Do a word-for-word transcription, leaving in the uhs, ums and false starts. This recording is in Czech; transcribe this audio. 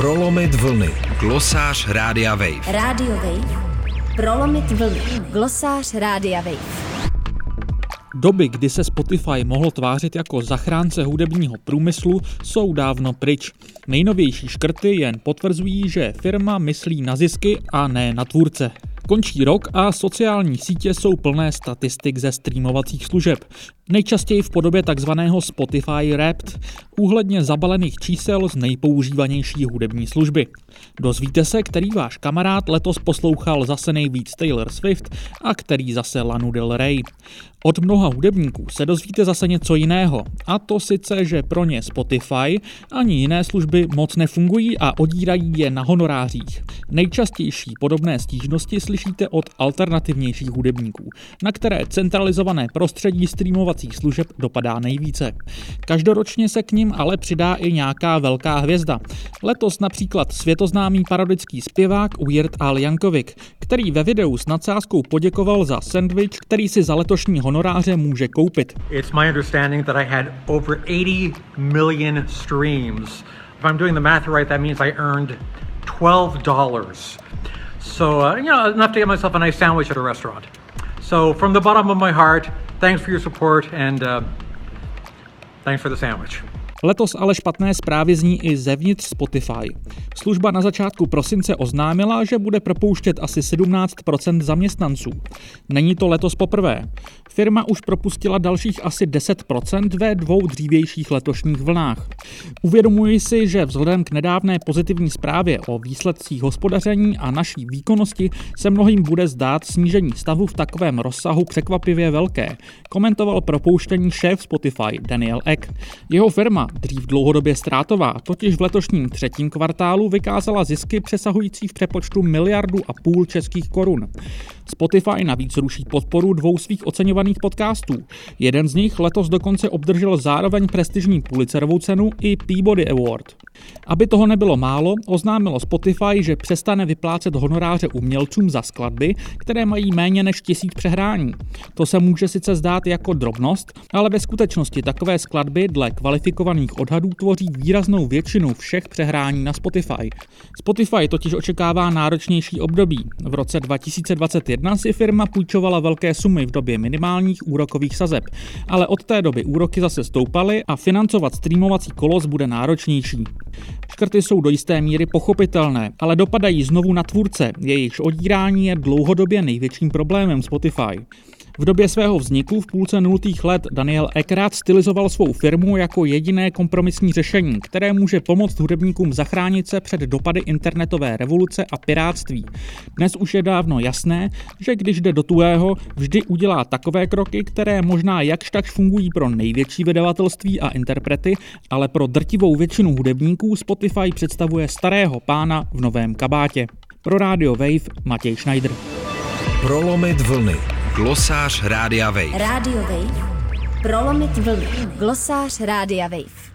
Prolomit vlny. Glosář Rádia Wave. Rádio Wave. Prolomit vlny. Glosář Rádia Wave. Doby, kdy se Spotify mohlo tvářit jako zachránce hudebního průmyslu, jsou dávno pryč. Nejnovější škrty jen potvrzují, že firma myslí na zisky a ne na tvůrce. Končí rok a sociální sítě jsou plné statistik ze streamovacích služeb. Nejčastěji v podobě takzvaného Spotify Wrapped, úhledně zabalených čísel z nejpoužívanější hudební služby. Dozvíte se, který váš kamarád letos poslouchal zase nejvíc Taylor Swift a který zase Lanu Del Rey. Od mnoha hudebníků se dozvíte zase něco jiného, a to sice, že pro ně Spotify ani jiné služby moc nefungují a odírají je na honorářích. Nejčastější podobné stížnosti slyšíte od alternativnějších hudebníků, na které centralizované prostředí streamovacích služeb dopadá nejvíce. Každoročně se k nim ale přidá i nějaká velká hvězda. Letos například světoznámý parodický zpěvák Weird Al Yankovic, který ve videu s nadsázkou poděkoval za sendvič, který si za letošní honoráře může koupit. It's my understanding that I had over eighty million streams. If I'm doing the math right, that means I earned twelve dollars. So, uh, you know, enough to get myself a nice sandwich at a restaurant. So, from the bottom of my heart, thanks for your support and uh, thanks for the sandwich. Letos ale špatné zprávy zní i zevnitř Spotify. Služba na začátku prosince oznámila, že bude propouštět asi sedmnáct procent zaměstnanců. Není to letos poprvé. Firma už propustila dalších asi deset procent ve dvou dřívějších letošních vlnách. Uvědomuji si, že vzhledem k nedávné pozitivní zprávě o výsledcích hospodaření a naší výkonnosti se mnohým bude zdát snížení stavu v takovém rozsahu překvapivě velké, komentoval propouštění šéf Spotify Daniel Ek. Jeho firma, dřív dlouhodobě ztrátová, totiž v letošním třetím kvartálu vykázala zisky přesahující v přepočtu miliardu a půl českých korun. Spotify navíc ruší podporu dvou svých oceňovaných podcastů. Jeden z nich letos dokonce obdržel zároveň prestižní Pulitzerovu cenu i Peabody Award. Aby toho nebylo málo, oznámilo Spotify, že přestane vyplácet honoráře umělcům za skladby, které mají méně než tisíc přehrání. To se může sice zdát jako drobnost, ale ve skutečnosti takové skladby dle kvalifikovaných odhadů tvoří výraznou většinu všech přehrání na Spotify. Spotify totiž očekává náročnější období. V roce dva tisíce dvacet jedna si firma půjčovala velké sumy v době minimálních úrokových sazeb, ale od té doby úroky zase stoupaly a financovat streamovací kolos bude náročnější. Škrty jsou do jisté míry pochopitelné, ale dopadají znovu na tvůrce, jejichž odírání je dlouhodobě největším problémem Spotify. V době svého vzniku v půlce nultých let Daniel Ek rád stylizoval svou firmu jako jediné kompromisní řešení, které může pomoct hudebníkům zachránit se před dopady internetové revoluce a pirátství. Dnes už je dávno jasné, že když jde do tuhého, vždy udělá takové kroky, které možná jakž takž fungují pro největší vydavatelství a interprety, ale pro drtivou většinu hudebníků Spotify představuje starého pána v novém kabátě. Pro Radio Wave Matěj Schneider. Prolomit vlny. Glosář Rádia Wave. Rádio Wave. Prolomit vlny. Glosář Rádia Wave.